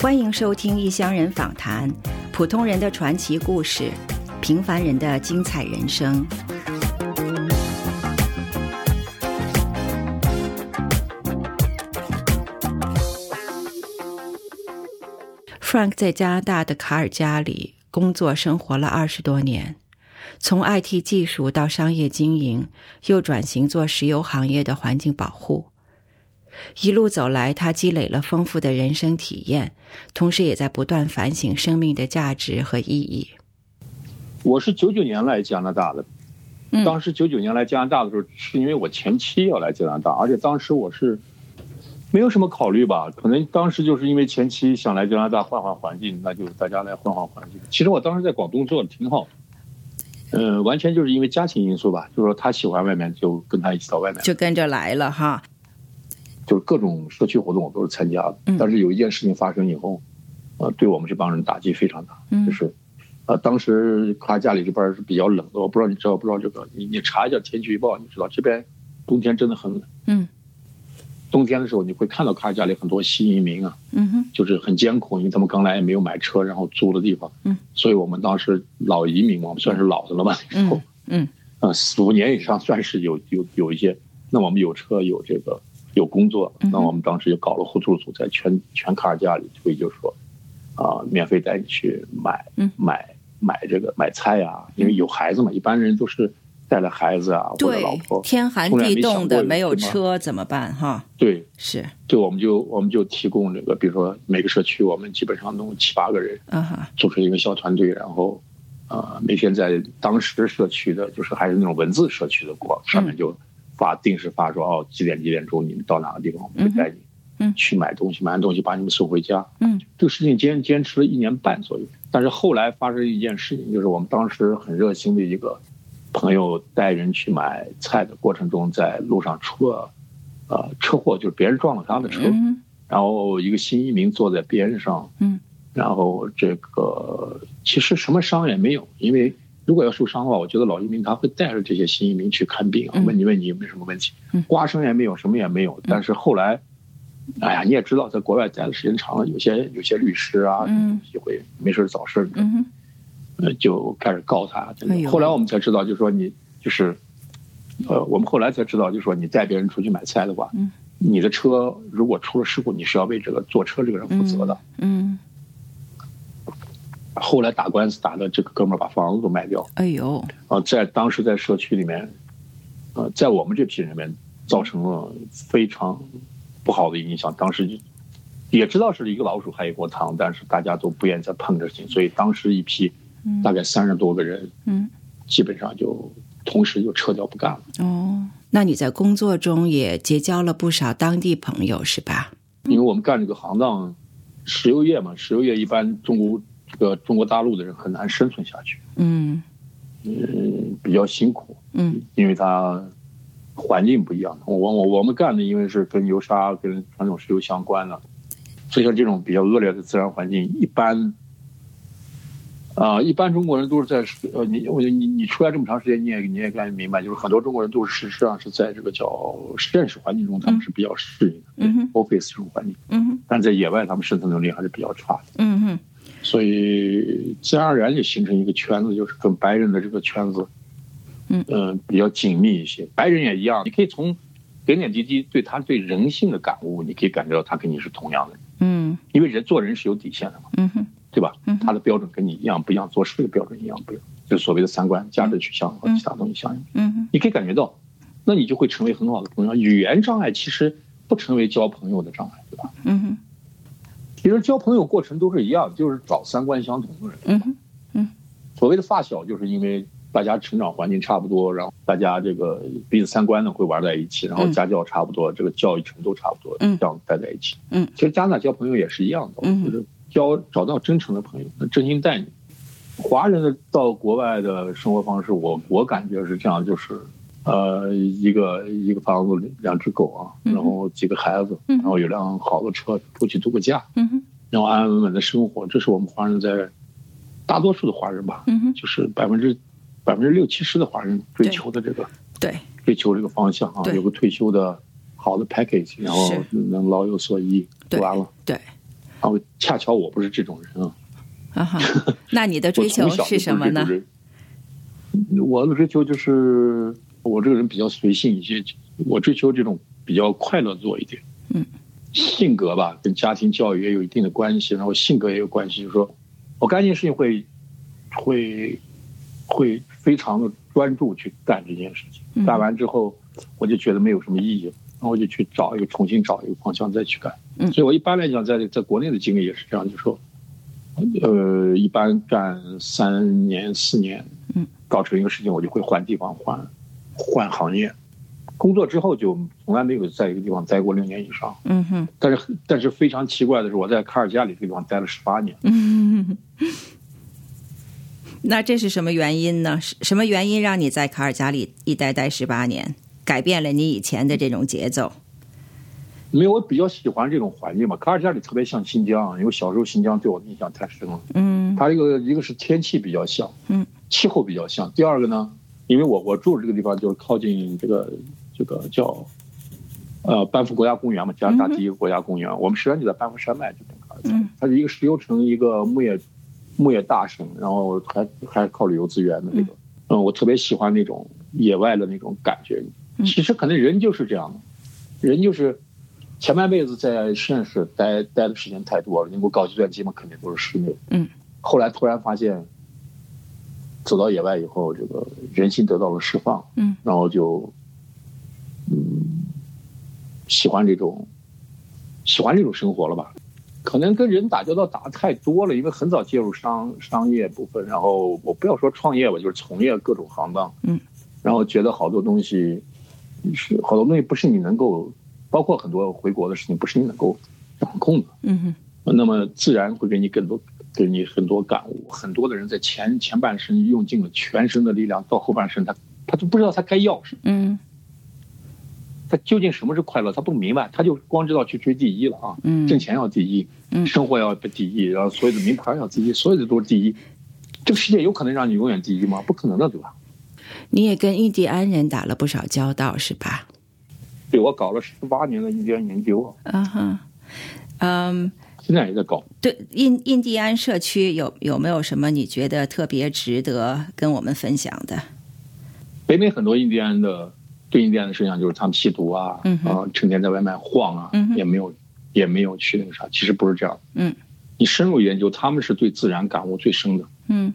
欢迎收听异乡人访谈，普通人的传奇故事，平凡人的精彩人生。Frank 在加拿大的卡尔加里工作生活了20多年，从 IT 技术到商业经营，又转型做石油行业的环境保护。一路走来，他积累了丰富的人生体验，同时也在不断反省生命的价值和意义。我是99年来加拿大的，当时99年来加拿大的时候，是因为我前妻要来加拿大，而且当时我是没有什么考虑吧，可能当时就是因为前期想来加拿大换换环境，那就大家来换换环境。其实我当时在广东做的挺好，完全就是因为家庭因素吧，就是说他喜欢外面，就跟他一起到外面，就跟着来了哈。就是各种社区活动我都是参加的，但是有一件事情发生以后，对我们这帮人打击非常大，就是当时卡尔加里这边是比较冷的，我不知道你知道不知道这个，你查一下天气预报，你知道这边冬天真的很冷。冬天的时候，你会看到卡尔加里很多新移民啊，就是很艰苦，因为他们刚来也没有买车，然后租的地方，所以我们当时老移民嘛，我们算是老的了嘛，然后5年以上算是有一些，那我们有车有这个有工作，那我们当时就搞了互助组，在全卡尔加里推，就是说免费带你去买菜啊，因为有孩子嘛，一般人都是。带了孩子啊，或者老婆，天寒地冻的没有车怎么办哈？对，是，对，我们就提供这个，比如说每个社区，我们基本上弄7-8个人，组成一个小团队，然后每天在当时社区的，就是还是那种文字社区的广上面就定时发说几点钟你们到哪个地方，我们会带你去买东西，买完东西把你们送回家。这个事情坚持了1年半左右，但是后来发生一件事情，就是我们当时很热心的一个。朋友带人去买菜的过程中，在路上出了车祸，就是别人撞了他的车，然后一个新移民坐在边上，然后这个其实什么伤也没有，因为如果要受伤的话，我觉得老移民他会带着这些新移民去看病，问你有没有什么问题，刮伤也没有，什么也没有。但是后来，哎呀，你也知道，在国外待的时间长了，有些律师啊，就会没事找事。就开始告他。后来我们才知道，就是说你就是，我们后来才知道，就是说你带别人出去买菜的话，你的车如果出了事故，你是要为这个坐车这个人负责的。后来打官司打的这个哥们儿把房子都卖掉。哎呦！在当时在社区里面，在我们这批人里面造成了非常不好的影响。当时也知道是一个老鼠害一锅汤，但是大家都不愿意再碰这事情，所以当时一批。大概30多个人，基本上就同时就撤掉不干了。那你在工作中也结交了不少当地朋友是吧？因为我们干这个行当，石油业嘛，石油业一般中国大陆的人很难生存下去。比较辛苦。因为它环境不一样。我们干的因为是跟油砂跟传统石油相关的，所以像这种比较恶劣的自然环境，一般中国人都是在你出来这么长时间，你也该明白，就是很多中国人都是实际上是在这个叫实验室环境中，他们是比较适应的，office 这种环境，但在野外他们生存能力还是比较差的，所以自然而然就形成一个圈子，就是跟白人的这个圈子，比较紧密一些。白人也一样，你可以从点点滴滴对他对人性的感悟，你可以感觉到他跟你是同样的人，因为人做人是有底线的嘛，对吧？他的标准跟你一样不一样，做事的标准一样不一样，就是所谓的三观、价值取向和其他东西相应。你可以感觉到，那你就会成为很好的朋友。语言障碍其实不成为交朋友的障碍，对吧？其实交朋友过程都是一样，就是找三观相同的人。所谓的发小，就是因为大家成长环境差不多，然后大家这个彼此三观呢会玩在一起，然后家教差不多，这个教育程度差不多，这样待在一起。其实加拿大交朋友也是一样的，我觉得。找到真诚的朋友，真心待你。华人的到国外的生活方式，我感觉是这样，就是一个房子2只狗啊，然后几个孩子，然后有辆好的车，出去度个假，然后安安稳稳的生活，这是我们华人在大多数的华人吧，就是百分之60-70%的华人追求的这个追求这个方向啊，有个退休的好的 package， 然后能老有所依，完了。哦，恰巧我不是这种人啊。啊哈，那你的追求是什么呢？我的追求就是我这个人比较随性一些，我追求这种比较快乐做一点。嗯，性格吧，跟家庭教育也有一定的关系，然后性格也有关系。就是说我干一件事情会非常的专注去干这件事情，干完之后我就觉得没有什么意义，然后我就去重新找一个方向再去干。嗯，所以我一般来讲在国内的经历也是这样，就是说一般干3年4年，嗯，搞成一个事情我就会换地方换行业，工作之后就从来没有在一个地方待过6年以上。嗯哼，但是非常奇怪的是，我在卡尔加里这个地方待了18年。嗯，那这是什么原因呢？什么原因让你在卡尔加里一待18年，改变了你以前的这种节奏？没有，我比较喜欢这种环境嘛。卡尔加里特别像新疆，因为小时候新疆对我的印象太深了。嗯，它一个是天气比较像，嗯，气候比较像。第二个呢，因为我住的这个地方就是靠近这个叫班夫国家公园嘛，加拿大第一个国家公园。嗯，我们实际上就在班夫山脉这边卡尔加里。它是一个石油城，一个牧业大省，然后还靠旅游资源的那个。嗯，我特别喜欢那种野外的那种感觉。其实可能人就是这样的，人就是。前半辈子在实验室待的时间太多了，因为搞计算机嘛，肯定都是室内。嗯，后来突然发现，走到野外以后，这个人心得到了释放。嗯，然后就，喜欢这种生活了吧？可能跟人打交道打得太多了，因为很早介入商业部分，然后我不要说创业吧，就是从业各种行当。嗯，然后觉得好多东西不是你能够。包括很多回国的事情不是你能够掌控的，嗯哼，那么自然会给你很多感悟。很多的人在前半生用尽了全身的力量，到后半生他就不知道他该要什么，嗯，他究竟什么是快乐，他不明白，他就光知道去追第一了啊，嗯，挣钱要第一，嗯，生活要第一，然后所有的名牌要第一，所有的都是第一。这个世界有可能让你永远第一吗？不可能的，对吧？你也跟印第安人打了不少交道，是吧？对，我搞了18年的印第安研究啊哈，嗯，现在也在搞。对，印第安社区有没有什么你觉得特别值得跟我们分享的？北美很多印第安的对印第安的印象就是他们吸毒啊，嗯，啊，成天在外面晃啊，嗯，也没有去那个啥，其实不是这样。嗯，你深入研究，他们是对自然感悟最深的。嗯，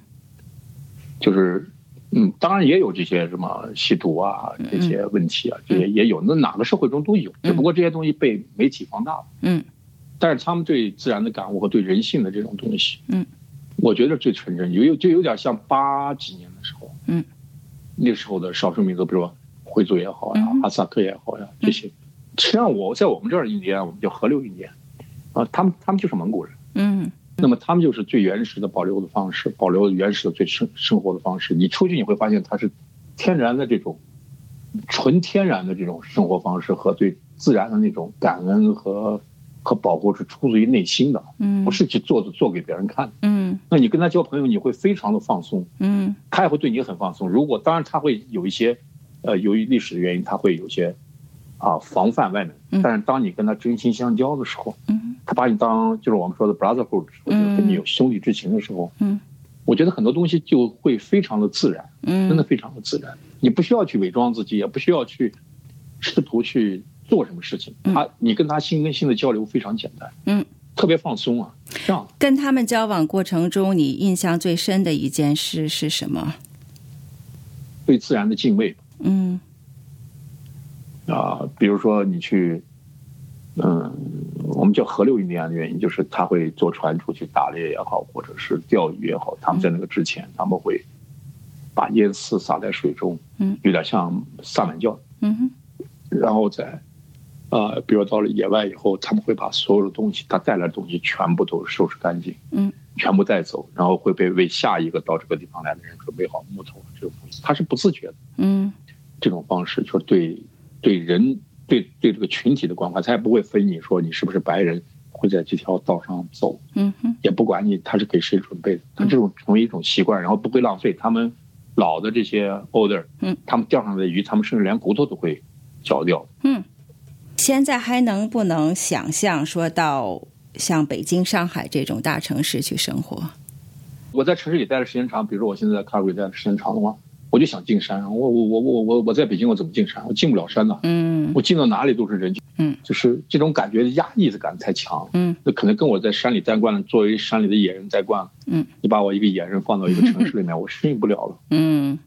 就是。嗯，当然也有这些什么吸毒啊，这些问题啊，这些也有。那哪个社会中都有，只不过这些东西被媒体放大了。嗯，但是他们对自然的感悟和对人性的这种东西，嗯，我觉得最纯真，就有点像80几年的时候，嗯，那时候的少数民族，比如说回族也好呀，哈萨克也好呀，这些。实际上我在我们这儿印第安，我们叫河流印第安，啊，他们就是蒙古人。嗯。那么他们就是最原始的保留的方式，保留原始的最生活的方式。你出去你会发现，它是天然的这种，纯天然的这种生活方式和对自然的那种感恩和保护是出自于内心的，嗯，不是去做给别人看。嗯，那你跟他交朋友，你会非常的放松，嗯，他也会对你很放松。如果当然他会有一些，由于历史的原因，他会有些。啊，防范外面，但是当你跟他真心相交的时候，嗯，他把你当就是我们说的 brotherhood， 就是跟你有兄弟之情的时候，嗯，我觉得很多东西就会非常的自然，嗯，真的非常的自然。你不需要去伪装自己，也不需要去试图去做什么事情，你跟他心跟心的交流非常简单，嗯，特别放松啊。这样跟他们交往过程中，你印象最深的一件事是什么？对自然的敬畏，嗯。啊，比如说你去，我们叫河流印第安的原因，就是他会坐船出去打猎也好，或者是钓鱼也好，他们在那个之前，他们会把烟丝撒在水中，嗯，有点像萨满教，嗯哼，然后再，比如到了野外以后，他们会把所有的东西，他带来的东西全部都收拾干净，嗯，全部带走，然后会被为下一个到这个地方来的人准备好木头这种东西，他是不自觉的，嗯，这种方式就是对这个群体的关怀，他也不会分你说你是不是白人，会在这条道上走，嗯哼，也不管你他是给谁准备的，他这种成为一种习惯，然后不会浪费。他们老的这些 older， 嗯，他们钓上来的鱼，他们甚至连骨头都会嚼掉。嗯，现在还能不能想象说到像北京、上海这种大城市去生活？我在城市里待的时间长，比如说我现在在卡布里待的时间长的话，我就想进山。我在北京，我怎么进山？我进不了山呢。嗯，我进到哪里都是人。嗯，就是这种感觉，压抑的感太强。嗯，那可能跟我在山里待惯了，作为山里的野人待惯了。嗯，你把我一个野人放到一个城市里面，我适应不了了。嗯，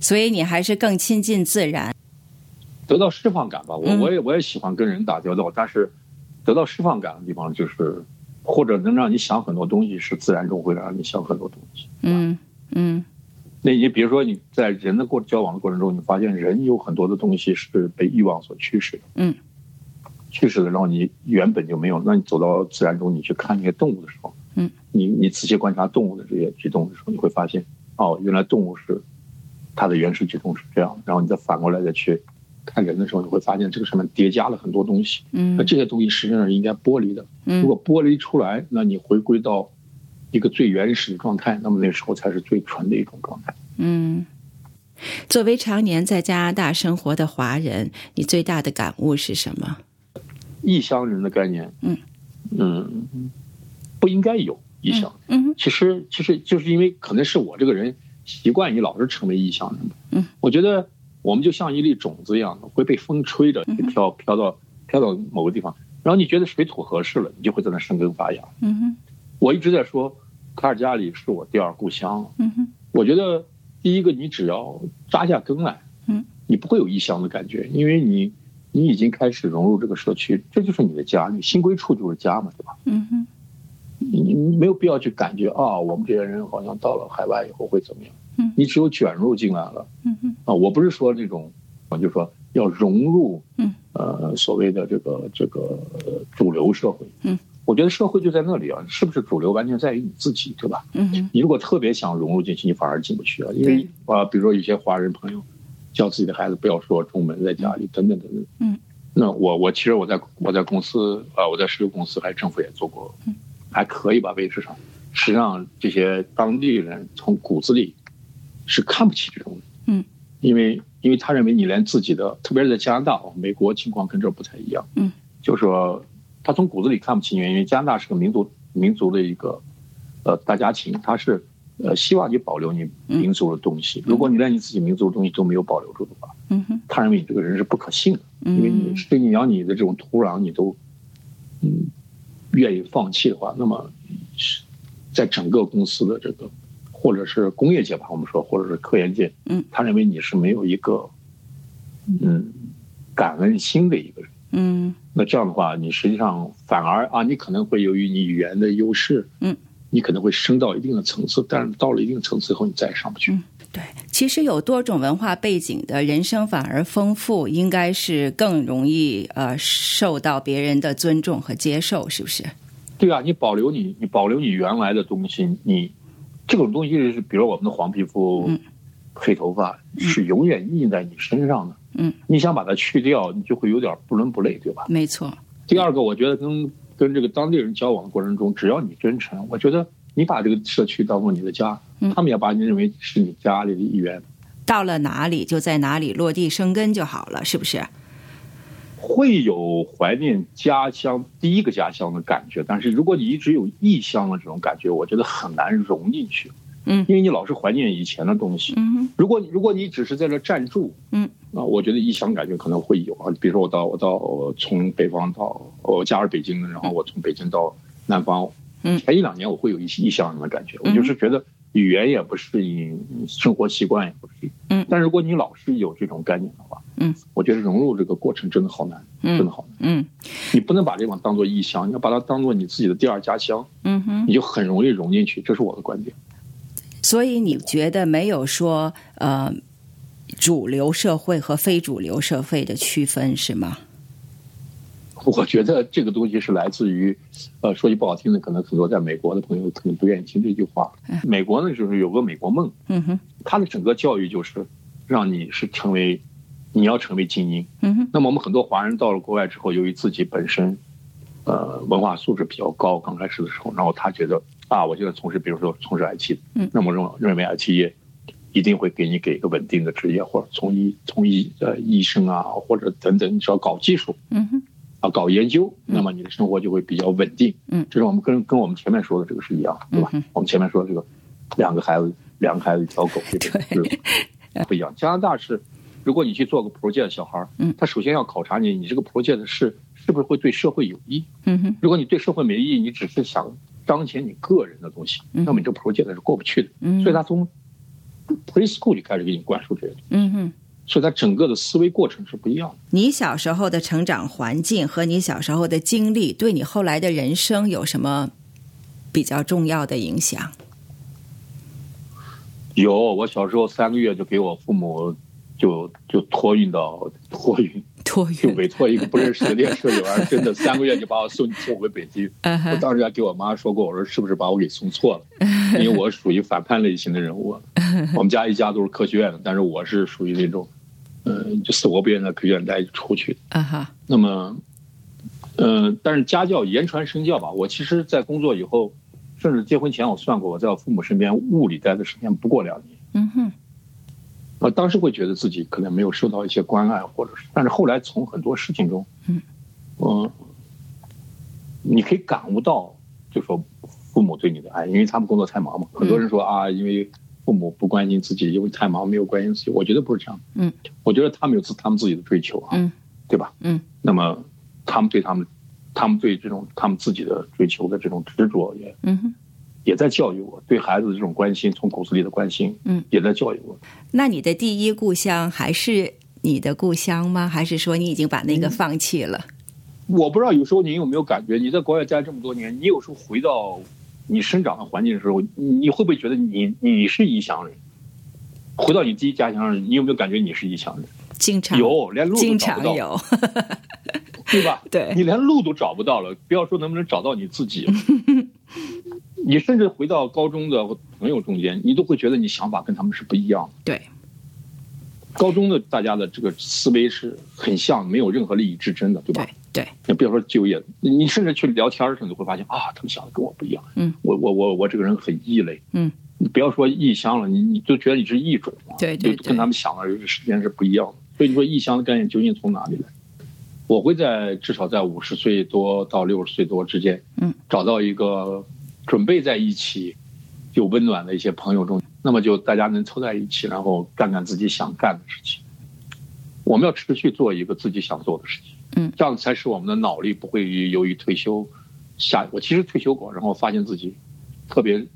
所以你还是更亲近自然，得到释放感吧。我也喜欢跟人打交道，但是得到释放感的地方就是，或者能让你想很多东西，是自然中会让你想很多东西。嗯嗯。那你比如说你在人的交往的过程中，你发现人有很多的东西是被欲望所驱使的，嗯，驱使的让你原本就没有。那你走到自然中，你去看那些动物的时候，嗯，你仔细观察动物的这些举动的时候，你会发现，哦，原来动物是它的原始举动是这样。然后你再反过来再去看人的时候，你会发现这个上面叠加了很多东西，嗯，那这些东西实际上是应该剥离的，嗯，如果剥离出来，那你回归到一个最原始的状态，那么那时候才是最纯的一种状态。嗯，作为常年在加拿大生活的华人，你最大的感悟是什么？异乡人的概念，不应该有异乡人。嗯，其实就是因为可能是我这个人习惯于老是成为异乡人。嗯，我觉得我们就像一粒种子一样，会被风吹着飘到某个地方，然后你觉得水土合适了，你就会在那生根发芽。嗯哼。我一直在说卡尔加里是我第二故乡。嗯，我觉得第一个，你只要扎下根来，嗯，你不会有异乡的感觉，因为你已经开始融入这个社区，这就是你的家，你新归处就是家嘛，对吧？嗯哼，你没有必要去感觉啊，我们这些人好像到了海外以后会怎么样。嗯，你只有卷入进来了。嗯哼，啊，我不是说这种，我就说要融入，嗯，所谓的这个主流社会。嗯。我觉得社会就在那里啊，是不是主流完全在于你自己，对吧？嗯，你如果特别想融入进去，你反而进不去了，因为啊，比如说有些华人朋友教自己的孩子不要说中文，在家里等等等等。嗯，那我其实我在公司啊，我在石油公司还政府也做过，还可以吧，维持上。实际上这些当地人从骨子里是看不起这种人，嗯，因为他认为你连自己的，特别是在加拿大、美国情况跟这不太一样，嗯，就说。他从骨子里看不起你，因为加拿大是个民族的一个大家庭，他是希望你保留你民族的东西。如果你连你自己民族的东西都没有保留住的话，他认为你这个人是不可信的，因为你对你养你的这种土壤你都愿意放弃的话，那么在整个公司的这个或者是工业界吧，我们说，或者是科研界，他认为你是没有一个感恩心的一个人。嗯，那这样的话，你实际上反而啊，你可能会由于你语言的优势，嗯，你可能会升到一定的层次，但是到了一定层次以后，你再也上不去。对，其实有多种文化背景的人生反而丰富，应该是更容易受到别人的尊重和接受，是不是？对啊，你保留你原来的东西，你这种东西是，比如我们的黄皮肤、黑头发是永远印在你身上的。嗯，你想把它去掉，你就会有点不伦不类，对吧？没错。第二个，我觉得跟这个当地人交往的过程中，只要你真诚，我觉得你把这个社区当做你的家，他们也把你认为是你家里的一员。到了哪里就在哪里落地生根就好了，是不是？会有怀念家乡第一个家乡的感觉，但是如果你一直有异乡的这种感觉，我觉得很难融进去。嗯，因为你老是怀念以前的东西。嗯，如果你只是在这站住，嗯，啊，我觉得异乡感觉可能会有啊。比如说我从北方到我家是北京的，然后我从北京到南方，嗯，前一两年我会有一些异乡的感觉，我就是觉得语言也不适应，生活习惯也不适应。嗯，但如果你老是有这种概念的话，嗯，我觉得融入这个过程真的好难，真的好难。嗯，你不能把这地方当做异乡，你要把它当做你自己的第二家乡。嗯哼，你就很容易融进去，这是我的观点。所以你觉得没有说主流社会和非主流社会的区分是吗？我觉得这个东西是来自于，说句不好听的，可能很多在美国的朋友可能不愿意听这句话。美国呢，就是有个美国梦，嗯哼，它的整个教育就是让你是成为，你要成为精英。嗯哼，那么我们很多华人到了国外之后，由于自己本身文化素质比较高，刚开始的时候，然后他觉得。啊，我现在比如说从事 IT， 那么认为 IT 业一定会给你给一个稳定的职业，或者从医医生啊，或者等等，你只要搞技术，啊搞研究，那么你的生活就会比较稳定。嗯，这是我们跟我们前面说的这个是一样，对吧？我们前面说的这个两个孩子一条狗，对，不一样。加拿大是，如果你去做个 project 小孩，他首先要考察你这个 project 是不是会对社会有益。嗯，如果你对社会没益，你只是想彰显你个人的东西，那么你这 project 是过不去的。嗯，所以他从 preschool 就开始给你灌输这些东西。嗯，所以它整个的思维过程是不一样的。你小时候的成长环境和你小时候的经历对你后来的人生有什么比较重要的影响？有，我小时候3个月就给我父母就托运就委托一个不认识的列车员，真的3个月就把我送回北京。我当时还给我妈说过，我说是不是把我给送错了，因为我属于反叛类型的人物。我们一家都是科学院的，但是我是属于那种就死活不愿意在科学院待出去。那么但是家教言传身教吧，我其实在工作以后甚至结婚前，我算过我在我父母身边物理待的时间不过2年。嗯哼，我当时会觉得自己可能没有受到一些关爱，或者是，但是后来从很多事情中，你可以感悟到，就说父母对你的爱，因为他们工作太忙嘛。很多人说啊，因为父母不关心自己，因为太忙没有关心自己，我觉得不是这样。嗯，我觉得他们有他们自己的追求啊，对吧？嗯，那么他们对这种他们自己的追求的这种执着也，也在教育我对孩子的这种关心，从骨子里的关心，也在教育我。那你的第一故乡还是你的故乡吗？还是说你已经把那个放弃了？我不知道，有时候你有没有感觉，你在国外待这么多年，你有时候回到你生长的环境的时候，你会不会觉得你是异乡人？回到你自己家乡，你有没有感觉你是异乡人？经常有，连路都找不到，经常有，对吧？对，你连路都找不到了，不要说能不能找到你自己。你甚至回到高中的朋友中间，你都会觉得你想法跟他们是不一样的。对，高中的大家的这个思维是很像，没有任何利益之争的，对吧？对，你比如说就业，你甚至去聊天的时候，你会发现啊，他们想的跟我不一样。嗯，我这个人很异类。嗯，你不要说异乡了，你就觉得你是异种啊。对，就跟他们想的时间是不一样的。所以你说异乡的概念究竟从哪里来？我会至少在50岁多到60岁多之间，找到一个准备在一起有温暖的一些朋友中，那么就大家能凑在一起，然后干干自己想干的事情。我们要持续做一个自己想做的事情，这样才使我们的脑力不会由于退休下。我其实退休过，然后发现自己特别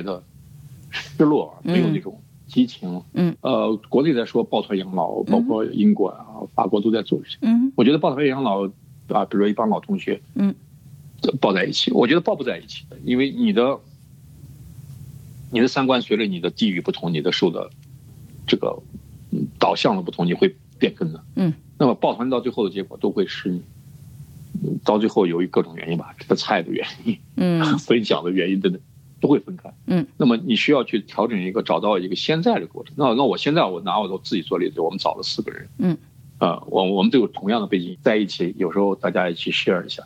的失落，没有那种激情。国内在说抱团养老，包括英国啊、法国都在做这些。我觉得抱团养老啊，比如一帮老同学，抱在一起，我觉得抱不在一起，因为你的三观随着你的地域不同，你的受的这个导向的不同，你会变更的。那么抱团到最后的结果都会是你到最后由于各种原因吧，吃菜的原因，分享的原因等等，都会分开。那么你需要去调整一个，找到一个现在的过程。那我现在我拿我自己做例子，我们找了4个人。我们都有同样的背景，在一起有时候大家一起 share 一下，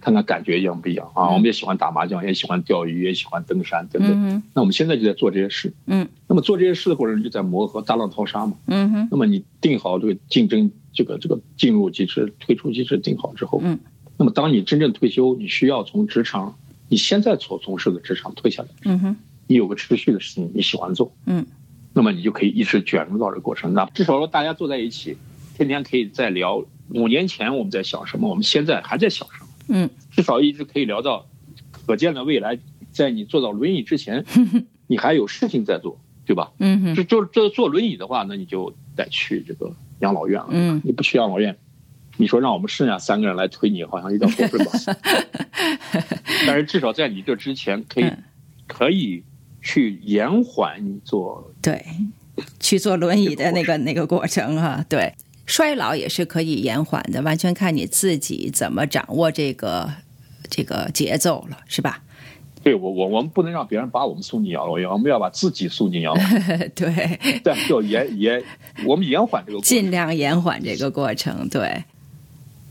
看看感觉一样不一样啊。我们也喜欢打麻将，也喜欢钓鱼，也喜欢登山等等。那我们现在就在做这些事。那么做这些事的过程就在磨合，大浪淘沙嘛。那么你定好这个竞争这个进入机制、退出机制定好之后，那么当你真正退休，你需要从职场你现在所从事的职场退下来。你有个持续的事情你喜欢做，那么你就可以一直卷入到这个过程。那至少说大家坐在一起，天天可以再聊5年前我们在想什么，我们现在还在想什么。至少一直可以聊到可见的未来，在你坐到轮椅之前，你还有事情在做，对吧？就坐轮椅的话，那你就得去这个养老院了。你不去养老院，你说让我们剩下3个人来推你，好像有点过分吧？但是至少在你这之前，可以去延缓你去坐轮椅的那个过程哈。对。衰老也是可以延缓的，完全看你自己怎么掌握这个节奏了，是吧？对，我们不能让别人把我们送进养老院，我们要把自己送进养老院。对，但是要我们延缓这个过程，尽量延缓这个过程。对，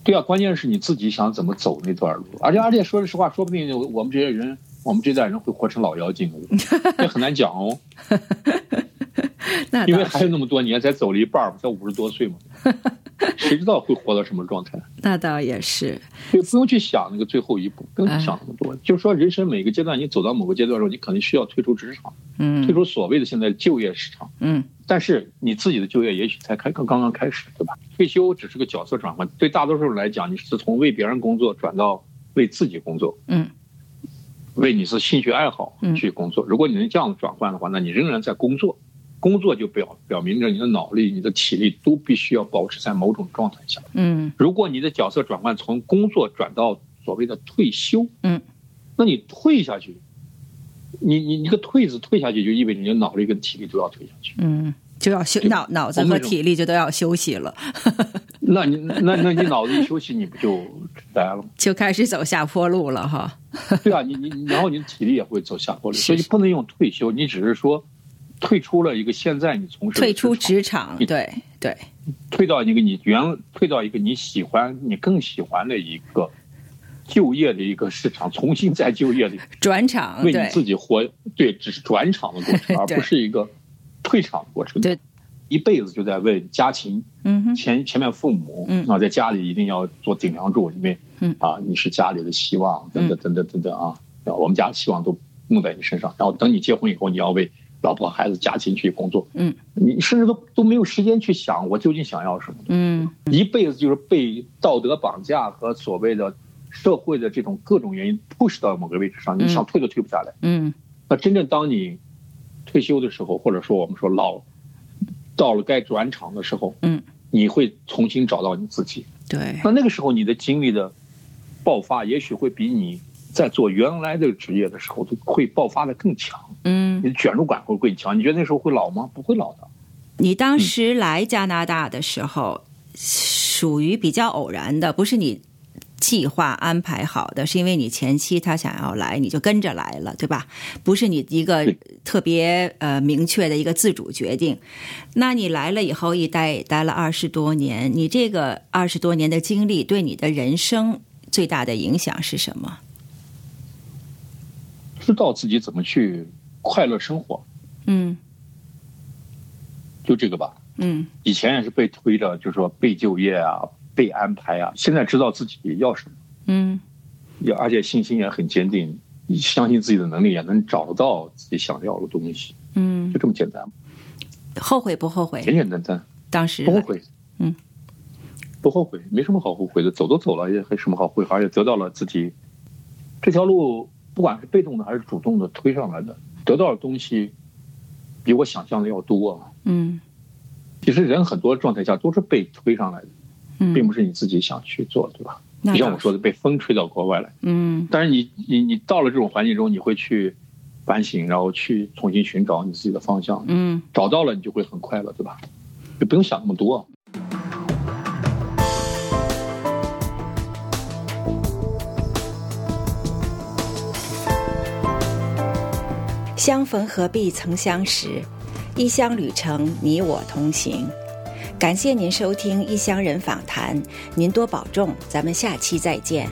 对啊，关键是你自己想怎么走那段路，而且说实话，说不定我们这些人，我们这代人会活成老妖精，也很难讲哦。因为还有那么多年，才走了一半嘛，才50多岁嘛，谁知道会活到什么状态？那倒也是，就不用去想那个最后一步，不用想那么多。就是说，人生每个阶段，你走到某个阶段的时候，你可能需要退出职场，退出所谓的现在就业市场，但是你自己的就业也许才刚刚开始，对吧？退休只是个角色转换，对大多数人来讲，你是从为别人工作转到为自己工作，为你是兴趣爱好去工作。如果你能这样转换的话，那你仍然在工作。工作就表明着你的脑力、你的体力都必须要保持在某种状态下。如果你的角色转换从工作转到所谓的退休，那你退下去，你一个退字退下去，就意味着你的脑力跟体力都要退下去。就要休脑子和体力就都要休息了。那你脑子一休息，你不就来了吗？就开始走下坡路了哈。对啊，你然后你的体力也会走下坡路，所以不能用退休，你只是说。退出了一个现在你从事退出职场，对对，退到一个你喜欢、你更喜欢的一个就业的一个市场，重新再就业的转场，为你自己活，对，只是转场的过程，而不是一个退场的过程。对，一辈子就在为家庭，前面父母，那在家里一定要做顶梁柱，因为啊，你是家里的希望，等等等等等等啊，我们家的希望都弄在你身上，然后等你结婚以后，你要为老婆孩子家庭去工作，你甚至都没有时间去想我究竟想要什么，一辈子就是被道德绑架和所谓的社会的这种各种原因 push 到某个位置上，你想退都退不下来，那真正当你退休的时候，或者说我们说到了该转场的时候，你会重新找到你自己，对，那个时候你的精力的爆发也许会比你在做原来的职业的时候，会爆发的更强。你的卷入感会更强。你觉得那时候会老吗？不会老的。你当时来加拿大的时候，属于比较偶然的，不是你计划安排好的，是因为你前期他想要来，你就跟着来了，对吧？不是你一个特别明确的一个自主决定。那你来了以后，一待也待了20多年，你这个20多年的经历，对你的人生最大的影响是什么？知道自己怎么去快乐生活，就这个吧，以前也是被推着，就是说被就业啊，被安排啊，现在知道自己要什么，而且信心也很坚定，相信自己的能力也能找到自己想要的东西，就这么简单。后悔不后悔？简简单单，当时不后悔，不后悔，没什么好后悔的，走都走了，也没什么好后悔，而且得到了自己这条路。不管是被动的还是主动的推上来的，得到的东西比我想象的要多啊。其实人很多状态下都是被推上来的，并不是你自己想去做，对吧？就像我说的，被风吹到国外来。但是你到了这种环境中，你会去反省，然后去重新寻找你自己的方向。找到了你就会很快乐，对吧？就不用想那么多。相逢何必曾相识，异乡旅程，你我同行。感谢您收听《异乡人访谈》，您多保重，咱们下期再见。